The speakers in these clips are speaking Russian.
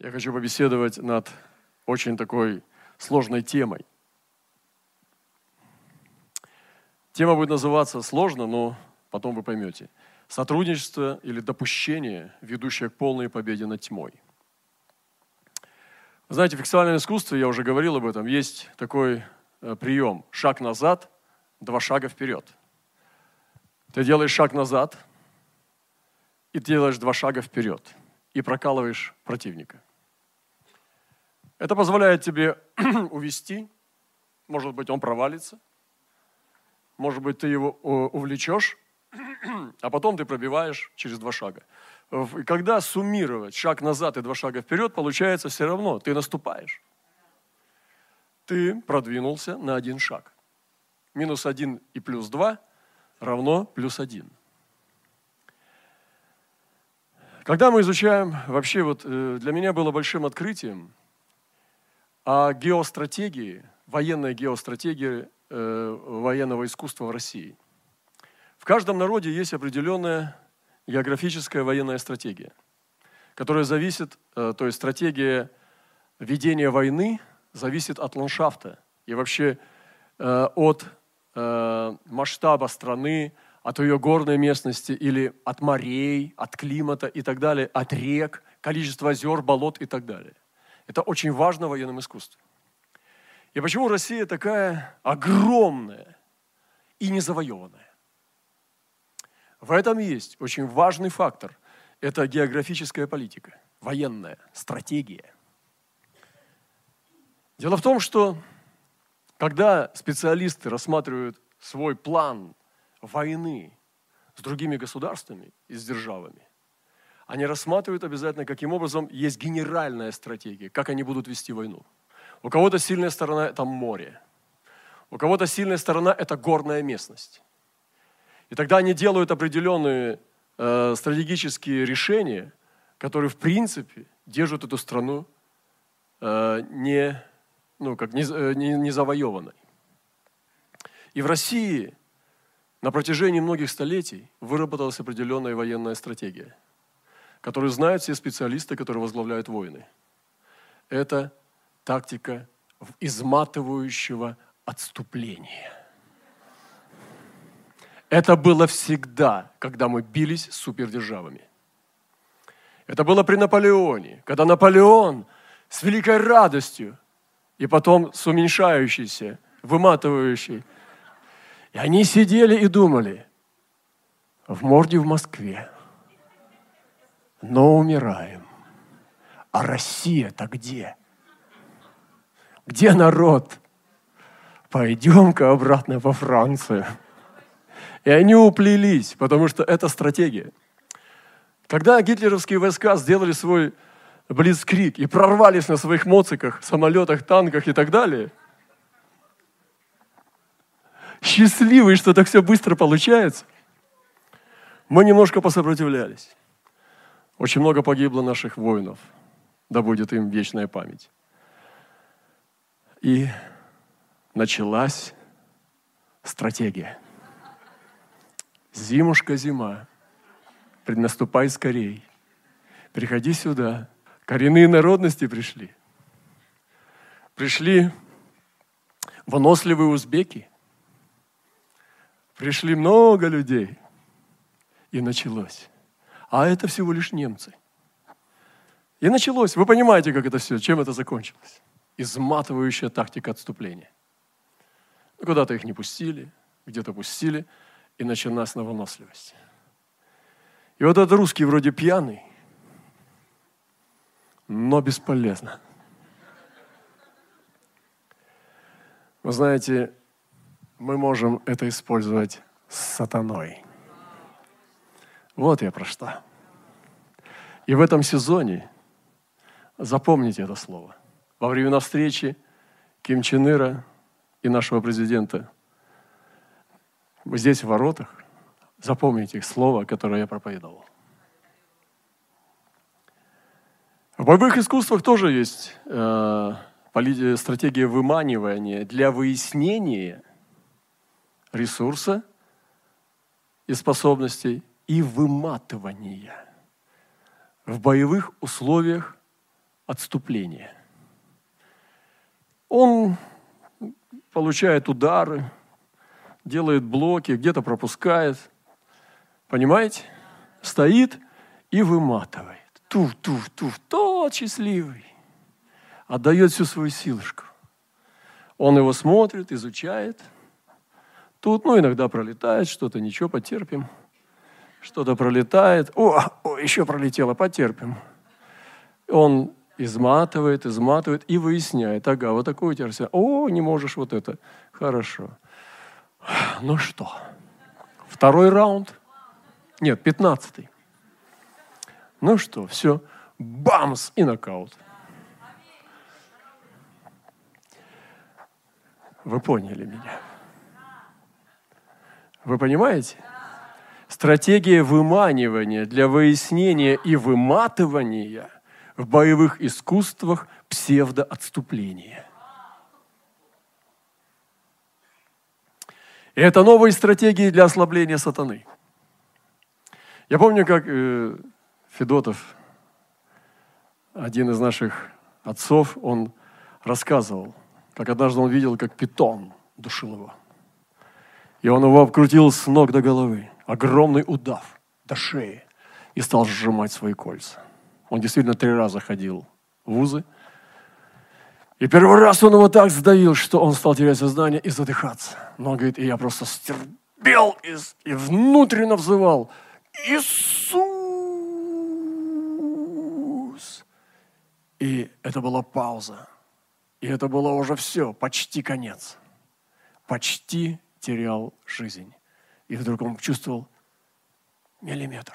Я хочу побеседовать над очень такой сложной темой. Тема будет называться сложно, но потом вы поймете. Сотрудничество или допущение, ведущее к полной победе над тьмой. Вы знаете, в фиксальном искусстве, я уже говорил об этом, есть такой прием. Шаг назад, два шага вперед. Ты делаешь шаг назад, и ты делаешь два шага вперед. И прокалываешь противника. Это позволяет тебе увести, может быть, он провалится, может быть, ты его увлечешь, а потом ты пробиваешь через два шага. И когда суммировать шаг назад и два шага вперед, получается все равно, ты наступаешь. Ты продвинулся на один шаг. Минус один и плюс два равно плюс один. Когда мы изучаем, вообще вот для меня было большим открытием о геостратегии, военной геостратегии военного искусства в России. В каждом народе есть определенная географическая военная стратегия, которая зависит, то есть стратегия ведения войны зависит от ландшафта и вообще от масштаба страны, от ее горной местности или от морей, от климата и так далее, от рек, количества озер, болот и так далее. Это очень важно в военном искусстве. И почему Россия такая огромная и незавоеванная? В этом есть очень важный фактор. Это географическая политика, военная стратегия. Дело в том, что когда специалисты рассматривают свой план войны с другими государствами и с державами, они рассматривают обязательно, каким образом есть генеральная стратегия, как они будут вести войну. У кого-то сильная сторона – это море, у кого-то сильная сторона – это горная местность. И тогда они делают определенные стратегические решения, которые, в принципе, держат эту страну не завоеванной. И в России на протяжении многих столетий выработалась определенная военная стратегия, которую знают все специалисты, которые возглавляют войны. Это тактика изматывающего отступления. Это было всегда, когда мы бились с супердержавами. Это было при Наполеоне, когда Наполеон с великой радостью и потом с уменьшающейся, выматывающей. И они сидели и думали, в морде в Москве, но умираем. А Россия-то где? Где народ? Пойдем-ка обратно во Францию. И они уплелись, потому что это стратегия. Когда гитлеровские войска сделали свой блицкриг и прорвались на своих моциках, самолетах, танках и так далее, счастливые, что так все быстро получается, мы немножко посопротивлялись. Очень много погибло наших воинов, да будет им вечная память. И началась стратегия. Зимушка, зима, преднаступай скорей, приходи сюда. Коренные народности пришли. Пришли выносливые узбеки, пришли много людей, и началось. А это всего лишь немцы. И началось. Вы понимаете, как это все, чем это закончилось? Изматывающая тактика отступления. Куда-то их не пустили, где-то пустили. И началась новоносливость. И вот этот русский вроде пьяный, но бесполезно. Вы знаете, мы можем это использовать с сатаной. Вот я про что. И в этом сезоне, запомните это слово, во времена встречи Ким Чен Ира и нашего президента здесь, в воротах, запомните их слово, которое я проповедовал. В боевых искусствах тоже есть стратегия выманивания для выяснения ресурса и способностей и выматывания. В боевых условиях отступление. Он получает удары, делает блоки, где-то пропускает. Понимаете? Стоит и выматывает. Туф-туф-туф, тот счастливый. Отдает всю свою силушку. Он его смотрит, изучает. Тут, иногда пролетает что-то, ничего, потерпим. Что-то пролетает. О, еще пролетело, потерпим. Он изматывает и выясняет. Ага, вот такой у тебя арсенал. О, не можешь вот это. Хорошо. Ну что? Второй раунд. Нет, 15-й. Ну что, все. Бамс! И нокаут. Вы поняли меня? Вы понимаете? Стратегия выманивания для выяснения и выматывания в боевых искусствах псевдоотступления. И это новые стратегии для ослабления сатаны. Я помню, как Федотов, один из наших отцов, он рассказывал, как однажды он видел, как питон душил его. И он его обкрутил с ног до головы. Огромный удав до шеи. И стал сжимать свои кольца. Он действительно 3 раза ходил в узы. И первый раз он его так сдавил, что он стал терять сознание и задыхаться. Но он говорит, и я просто стерпел и внутренно взывал: Иисус! И это была пауза. И это было уже все, почти конец. Почти терял жизнь. И вдруг он чувствовал миллиметр.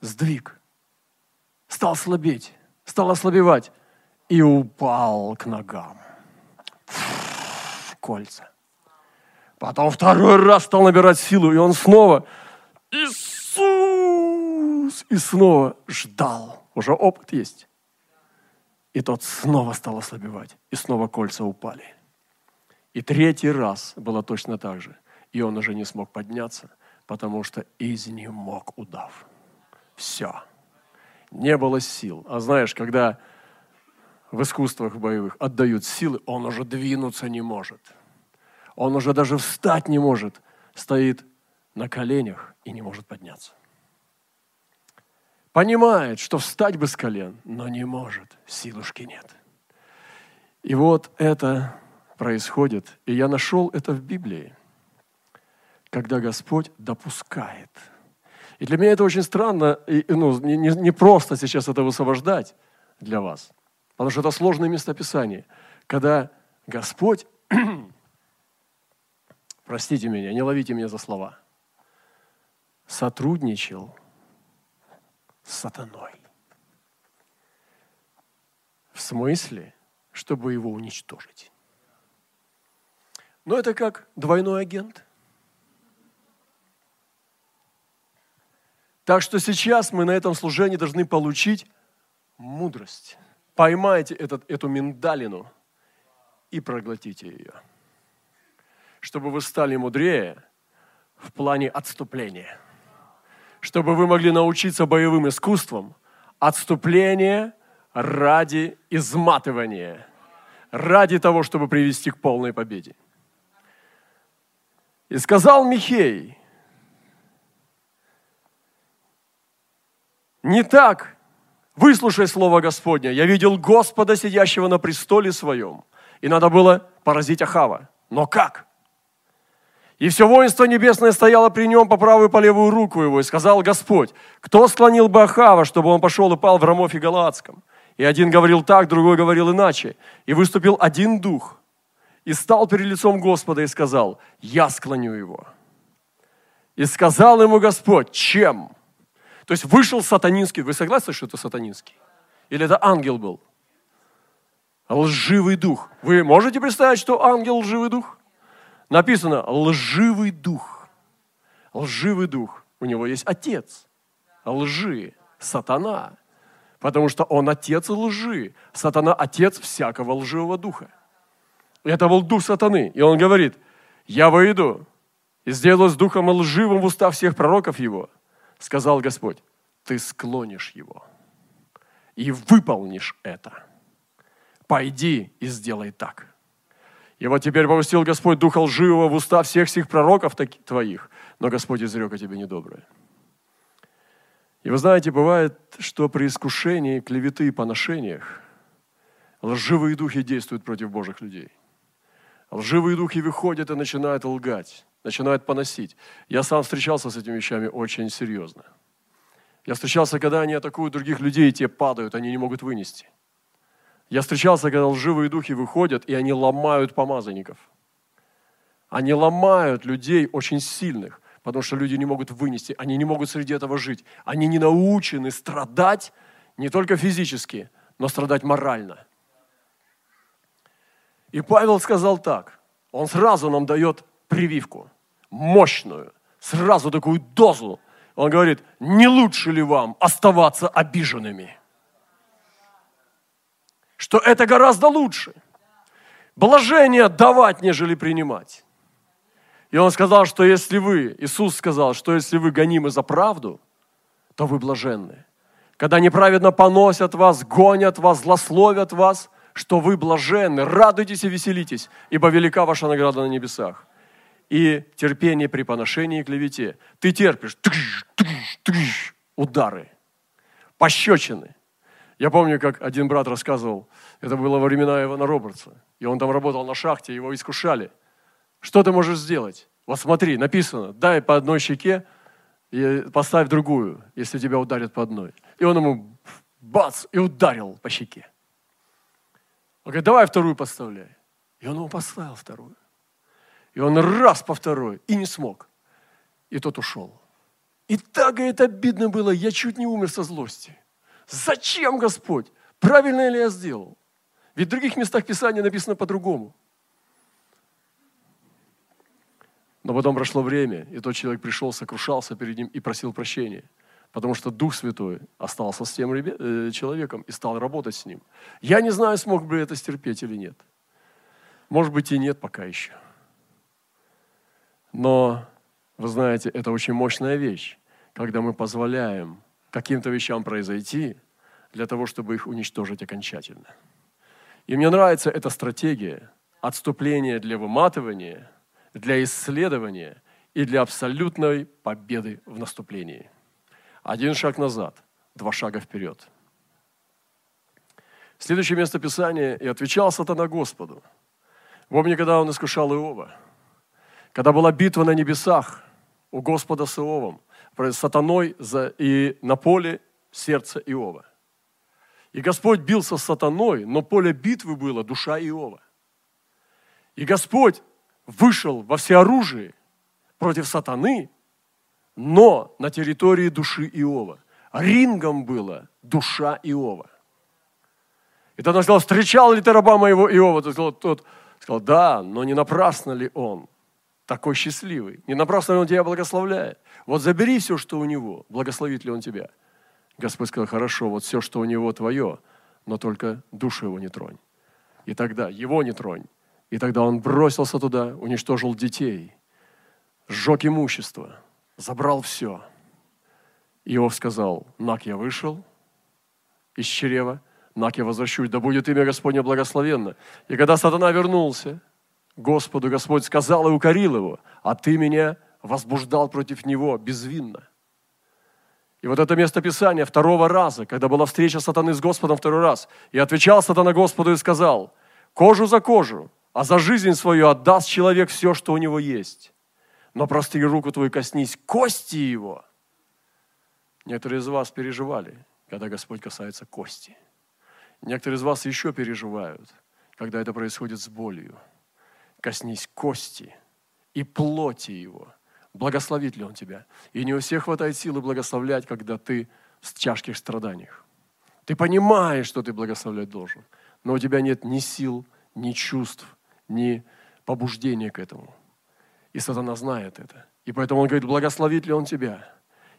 Сдвиг. Стал слабеть. Стал ослабевать. И упал к ногам. Кольца. Потом 2-й раз стал набирать силу. И он снова: Иисус! И снова ждал. Уже опыт есть. И тот снова стал ослабевать. И снова кольца упали. И 3-й раз было точно так же. И он уже не смог подняться, потому что изнемог удав. Все. Не было сил. А знаешь, когда в искусствах боевых отдают силы, он уже двинуться не может. Он уже даже встать не может. Стоит на коленях и не может подняться. Понимает, что встать бы с колен, но не может. Силушки нет. И вот это происходит. И я нашел это в Библии, когда Господь допускает. И для меня это очень странно, не просто сейчас это высвобождать для вас, потому что это сложное местописание. Когда Господь, простите меня, не ловите меня за слова, сотрудничал с сатаной. В смысле, чтобы его уничтожить. Но это как двойной агент. Так что сейчас мы на этом служении должны получить мудрость. Поймайте эту миндалину и проглотите ее, чтобы вы стали мудрее в плане отступления. Чтобы вы могли научиться боевым искусствам отступления ради изматывания, ради того, чтобы привести к полной победе. И сказал Михей: не так, выслушай слово Господне. Я видел Господа, сидящего на престоле своем, и надо было поразить Ахава. Но как? И все воинство небесное стояло при нем по правую и по левую руку его, и сказал Господь: кто склонил бы Ахава, чтобы он пошел и пал в Рамофе Галаадском? И один говорил так, другой говорил иначе. И выступил один дух. И стал перед лицом Господа и сказал: я склоню его. И сказал ему Господь: чем? То есть вышел сатанинский. Вы согласны, что это сатанинский? Или это ангел был? Лживый дух. Вы можете представить, что ангел лживый дух? Написано: лживый дух. Лживый дух. У него есть отец лжи, сатана. Потому что он отец лжи. Сатана – отец всякого лживого духа. Это был дух сатаны. И он говорит: я выйду и сделаю с духом лживым в устах всех пророков его. Сказал Господь: ты склонишь его. и выполнишь это. Пойди и сделай так. И вот теперь попустил Господь духа лживого в уста всех сих пророков твоих, но Господь изрек о тебе недоброе. И вы знаете, бывает, что при искушении, клеветы и поношениях лживые духи действуют против Божьих людей. Лживые духи выходят и начинают лгать, начинают поносить. Я сам встречался с этими вещами очень серьезно. Я встречался, когда они атакуют других людей, и те падают, они не могут вынести. Я встречался, когда лживые духи выходят, и они ломают помазанников. Они ломают людей очень сильных, потому что люди не могут вынести, они не могут среди этого жить. Они не научены страдать не только физически, но страдать морально. И Павел сказал так, он сразу нам дает прививку, мощную, сразу такую дозу. Он говорит, не лучше ли вам оставаться обиженными? Что это гораздо лучше. Блажение давать, нежели принимать. И он сказал, что если вы, Иисус сказал, что если вы гонимы за правду, то вы блаженны. Когда неправедно поносят вас, гонят вас, злословят вас, что вы блаженны, радуйтесь и веселитесь, ибо велика ваша награда на небесах. И терпение при поношении и клевете. Ты терпишь удары, пощечины. Я помню, как один брат рассказывал, это было во времена Ивана Робертса, и он там работал на шахте, его искушали. Что ты можешь сделать? Вот смотри, написано, дай по одной щеке и поставь другую, если тебя ударят по одной. И он ему бац и ударил по щеке. Он говорит, давай вторую поставляй. И он ему поставил вторую. И он раз по второй, и не смог. И тот ушел. И так, говорит, обидно было, я чуть не умер со злости. Зачем, Господь? Правильно ли я сделал? Ведь в других местах Писания написано по-другому. Но потом прошло время, и тот человек пришел, сокрушался перед ним и просил прощения. Потому что Дух Святой остался с тем человеком и стал работать с ним. Я не знаю, смог бы это стерпеть или нет. Может быть, и нет пока еще. Но, вы знаете, это очень мощная вещь, когда мы позволяем каким-то вещам произойти для того, чтобы их уничтожить окончательно. И мне нравится эта стратегия отступления для выматывания, для исследования и для абсолютной победы в наступлении. Один шаг назад, два шага вперед. Следующее место Писания. «И отвечал сатана Господу». Помни, когда он искушал Иова, когда была битва на небесах у Господа с Иовом, с сатаной и на поле сердца Иова. И Господь бился с сатаной, но поле битвы было душа Иова. И Господь вышел во всеоружии против сатаны, но на территории души Иова. Рингом была душа Иова. И тогда он сказал, встречал ли ты раба моего Иова? Тот сказал, да, но не напрасно ли он такой счастливый? Не напрасно ли он тебя благословляет? Вот забери все, что у него, благословит ли он тебя? Господь сказал, хорошо, вот все, что у него твое, но только душу его не тронь. И тогда его не тронь. И тогда он бросился туда, уничтожил детей, сжег имущество, забрал все. Иов сказал, наг я вышел из чрева, наг я возвращусь, да будет имя Господне благословенно. И когда сатана вернулся Господу, Господь сказал и укорил его, а ты меня возбуждал против него безвинно. И вот это место Писания второго раза, когда была встреча сатаны с Господом второй раз, и отвечал сатана Господу и сказал, кожу за кожу, а за жизнь свою отдаст человек все, что у него есть. Но простри руку твою, коснись кости его. Некоторые из вас переживали, когда Господь касается кости. Некоторые из вас еще переживают, когда это происходит с болью. Коснись кости и плоти его. Благословит ли он тебя? И не у всех хватает силы благословлять, когда ты в тяжких страданиях. Ты понимаешь, что ты благословлять должен, но у тебя нет ни сил, ни чувств, ни побуждения к этому. И сатана знает это. И поэтому он говорит, благословит ли он тебя?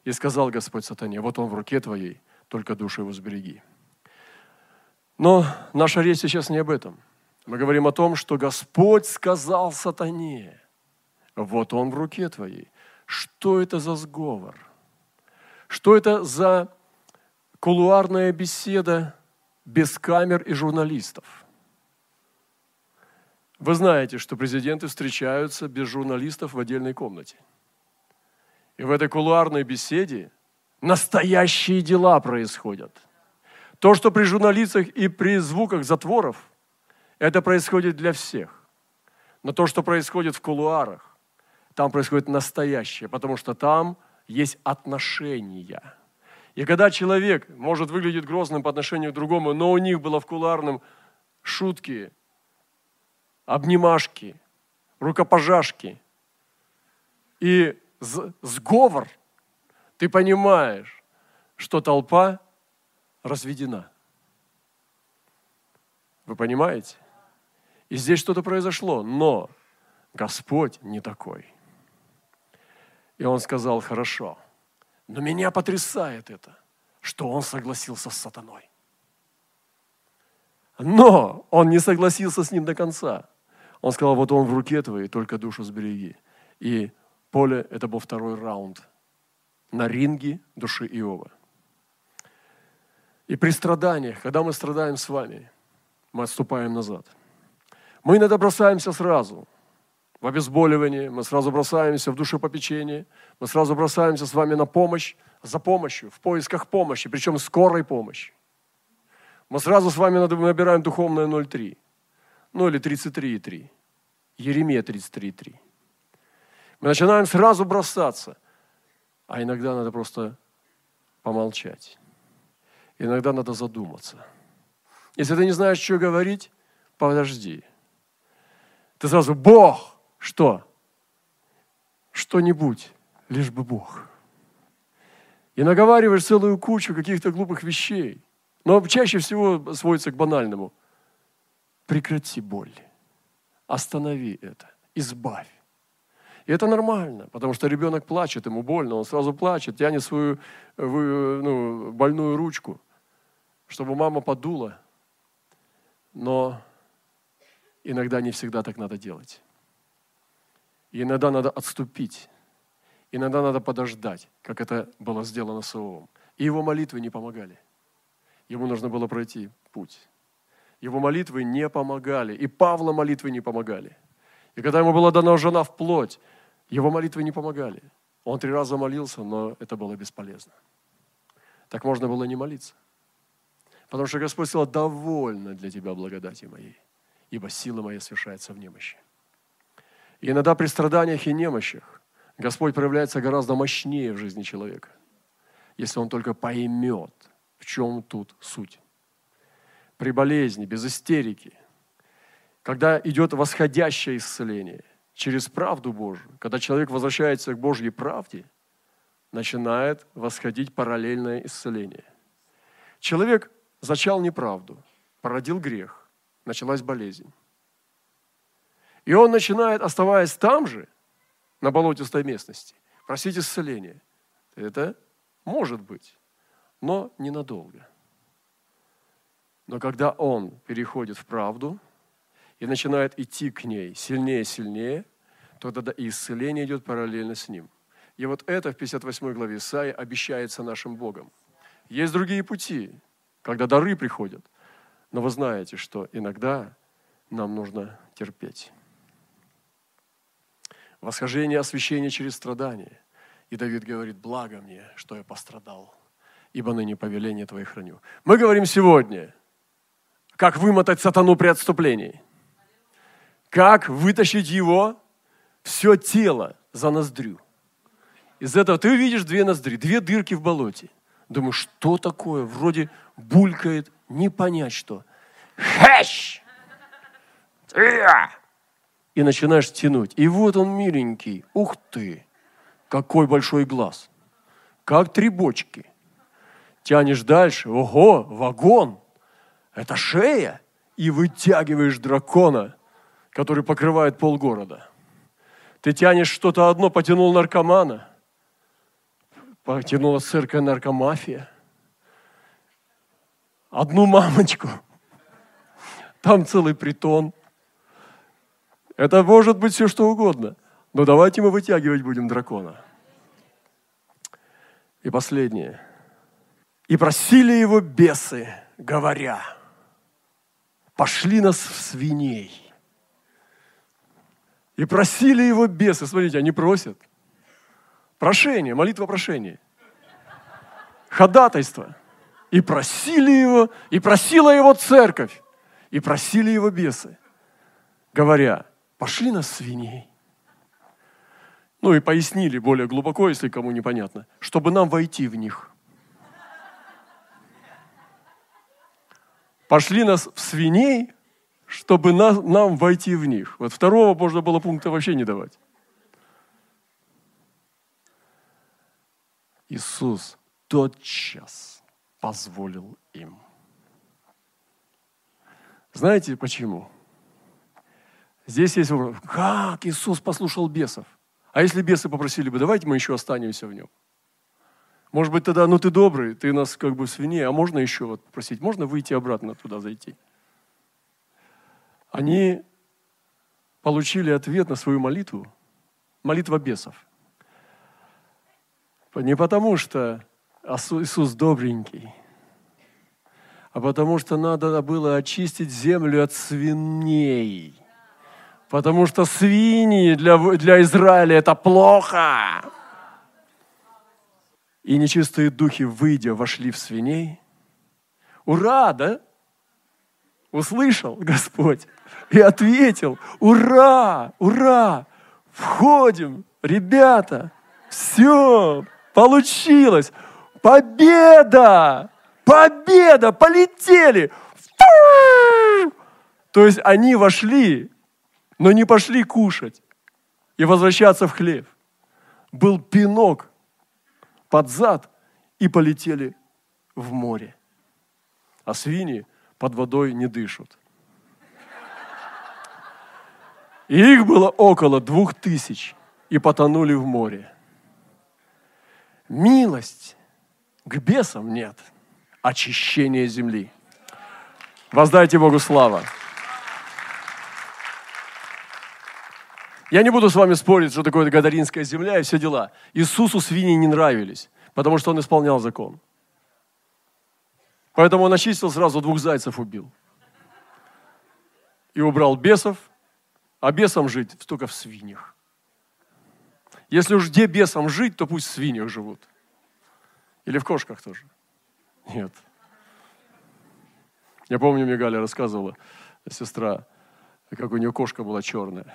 И сказал Господь сатане, вот он в руке твоей, только душу его сбереги. Но наша речь сейчас не об этом. Мы говорим о том, что Господь сказал сатане, вот он в руке твоей. Что это за сговор? Что это за кулуарная беседа без камер и журналистов. Вы знаете, что президенты встречаются без журналистов в отдельной комнате. И в этой кулуарной беседе настоящие дела происходят. То, что при журналистах и при звуках затворов, это происходит для всех. Но то, что происходит в кулуарах, там происходит настоящее, потому что там есть отношения. И когда человек может выглядеть грозным по отношению к другому, но у них было в кулуарном шутки, обнимашки, рукопожашки и сговор, ты понимаешь, что толпа разведена. Вы понимаете? И здесь что-то произошло, но Господь не такой. И Он сказал: хорошо, но меня потрясает это, что Он согласился с сатаной. Но он не согласился с ним до конца. Он сказал: вот он в руке твоей, только душу сбереги. И поле, это был второй раунд на ринге души Иова. И при страданиях, когда мы страдаем с вами, мы отступаем назад. Мы иногда бросаемся сразу в обезболивание, мы сразу бросаемся в душепопечение, мы сразу бросаемся с вами на помощь, за помощью, в поисках помощи, причем скорой помощи. Мы сразу с вами набираем духовное 0,3. Ну или 33,3. Иеремия 33,3. Мы начинаем сразу бросаться. А иногда надо просто помолчать. Иногда надо задуматься. Если ты не знаешь, что говорить, подожди. Ты сразу: Бог! Что? Что-нибудь, лишь бы Бог. И наговариваешь целую кучу каких-то глупых вещей. Но чаще всего сводится к банальному. Прекрати боль. Останови это. Избавь. И это нормально, потому что ребенок плачет, ему больно, он сразу плачет, тянет свою больную ручку, чтобы мама подула. Но иногда не всегда так надо делать. И иногда надо отступить. Иногда надо подождать, как это было сделано с Иовом. И его молитвы не помогали. Ему нужно было пройти путь. Его молитвы не помогали. И Павла молитвы не помогали. И когда ему была дана жена вплоть, его молитвы не помогали. Он 3 раза молился, но это было бесполезно. Так можно было не молиться. Потому что Господь сказал: довольно для тебя благодати моей, ибо сила моя совершается в немощи. И иногда при страданиях и немощах Господь проявляется гораздо мощнее в жизни человека, если он только поймет, в чем тут суть. При болезни, без истерики, когда идет восходящее исцеление через правду Божию, когда человек возвращается к Божьей правде, начинает восходить параллельное исцеление. Человек зачал неправду, породил грех, началась болезнь. И он начинает, оставаясь там же, на болотистой местности, просить исцеления. Это может быть, но ненадолго. Но когда он переходит в правду и начинает идти к ней сильнее и сильнее, то тогда и исцеление идет параллельно с ним. И вот это в 58 главе Исаии обещается нашим Богом. Есть другие пути, когда дары приходят. Но вы знаете, что иногда нам нужно терпеть. Восхождение освящения через страдания. И Давид говорит: «Благо мне, что я пострадал, ибо ныне повеление Твое храню». Мы говорим сегодня, как вымотать сатану при отступлении. Как вытащить его все тело за ноздрю. Из этого ты видишь 2 ноздри, 2 дырки в болоте. Думаешь, что такое? Вроде булькает, не понять что. Хэш! И начинаешь тянуть. И вот он миленький. Ух ты! Какой большой глаз. Как 3 бочки. Тянешь дальше, ого, вагон, это шея, и вытягиваешь дракона, который покрывает полгорода. Ты тянешь что-то одно, потянул наркомана, потянула церковь наркомафия, одну мамочку, там целый притон. Это может быть все что угодно, но давайте мы вытягивать будем дракона. И последнее. И просили его бесы, говоря, пошли нас в свиней. И просили его бесы, смотрите, они просят. Прошение, молитва прошения. Ходатайство. И просили его, и просила его церковь, и просили его бесы, говоря, пошли нас свиней. Ну и пояснили более глубоко, если кому непонятно, чтобы нам войти в них. Пошли нас в свиней, чтобы нам войти в них. Вот второго можно было пункта вообще не давать. Иисус тотчас позволил им. Знаете почему? Здесь есть вопрос, как Иисус послушал бесов? А если бесы попросили бы, давайте мы еще останемся в нем. Может быть, тогда, ну ты добрый, ты нас как бы свиней, а можно еще вот попросить, можно выйти обратно туда, зайти? Они получили ответ на свою молитву, молитва бесов. Не потому, что Иисус добренький, а потому, что надо было очистить землю от свиней. Потому что свиньи для Израиля – это плохо. И нечистые духи, выйдя, вошли в свиней. Ура, да? Услышал Господь и ответил. Ура, ура, входим, ребята, все, получилось. Победа, победа, полетели. Фу! То есть они вошли, но не пошли кушать и возвращаться в хлев. Был пинок под зад, и полетели в море. А свиньи под водой не дышат. И их было около 2000, и потонули в море. Милость к бесам нет. Очищение земли. Воздайте Богу слава. Я не буду с вами спорить, что такое Гадаринская земля и все дела. Иисусу свиньи не нравились, потому что он исполнял закон. Поэтому он очистил, сразу 2 зайцев убил. И убрал бесов, а бесам жить только в свиньях. Если уж где бесам жить, то пусть в свиньях живут. Или в кошках тоже. Нет. Я помню, мне Галя рассказывала, сестра, как у нее кошка была черная.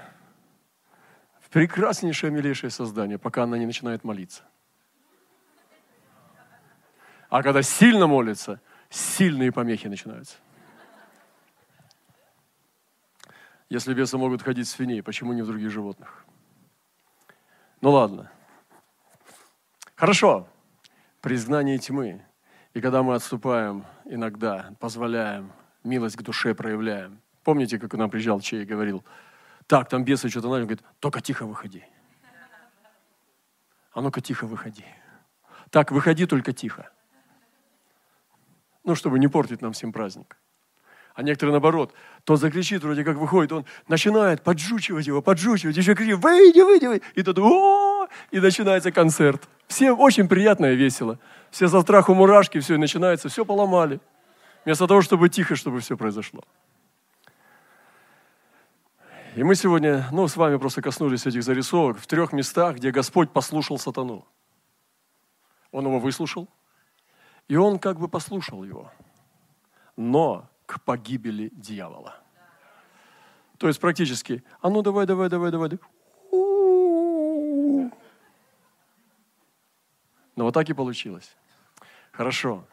Прекраснейшее, милейшее создание, пока она не начинает молиться. А когда сильно молится, сильные помехи начинаются. Если бесы могут ходить в свиней, почему не в других животных? Ну ладно. Хорошо. Признание тьмы. И когда мы отступаем иногда, позволяем, милость к душе проявляем. Помните, как к нам приезжал Чей и говорил, так, там бесы что-то начали, говорит, только тихо выходи. А ну-ка тихо выходи. Так, выходи, только тихо. Ну, чтобы не портить нам всем праздник. А некоторые наоборот, то закричит, вроде как выходит, он начинает поджучивать его, еще кричит, выйди, и тут о-о-о, и начинается концерт. Всем очень приятно и весело. Все со страху мурашки, все, и начинается, все поломали. Вместо того, чтобы тихо, чтобы все произошло. И мы сегодня, с вами просто коснулись этих зарисовок в 3 местах, где Господь послушал сатану. Он его выслушал, и он как бы послушал его, но к погибели дьявола. То есть практически, а ну давай. Но вот так и получилось. Хорошо,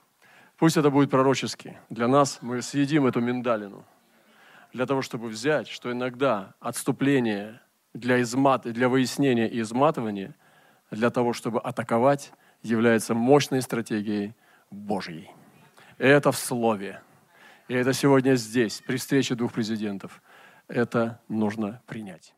пусть это будет пророчески. Для нас мы съедим эту миндалину. Для того, чтобы взять, что иногда отступление для выяснения и изматывания, для того, чтобы атаковать, является мощной стратегией Божьей. И это в слове. И это сегодня здесь, при встрече 2 президентов. Это нужно принять.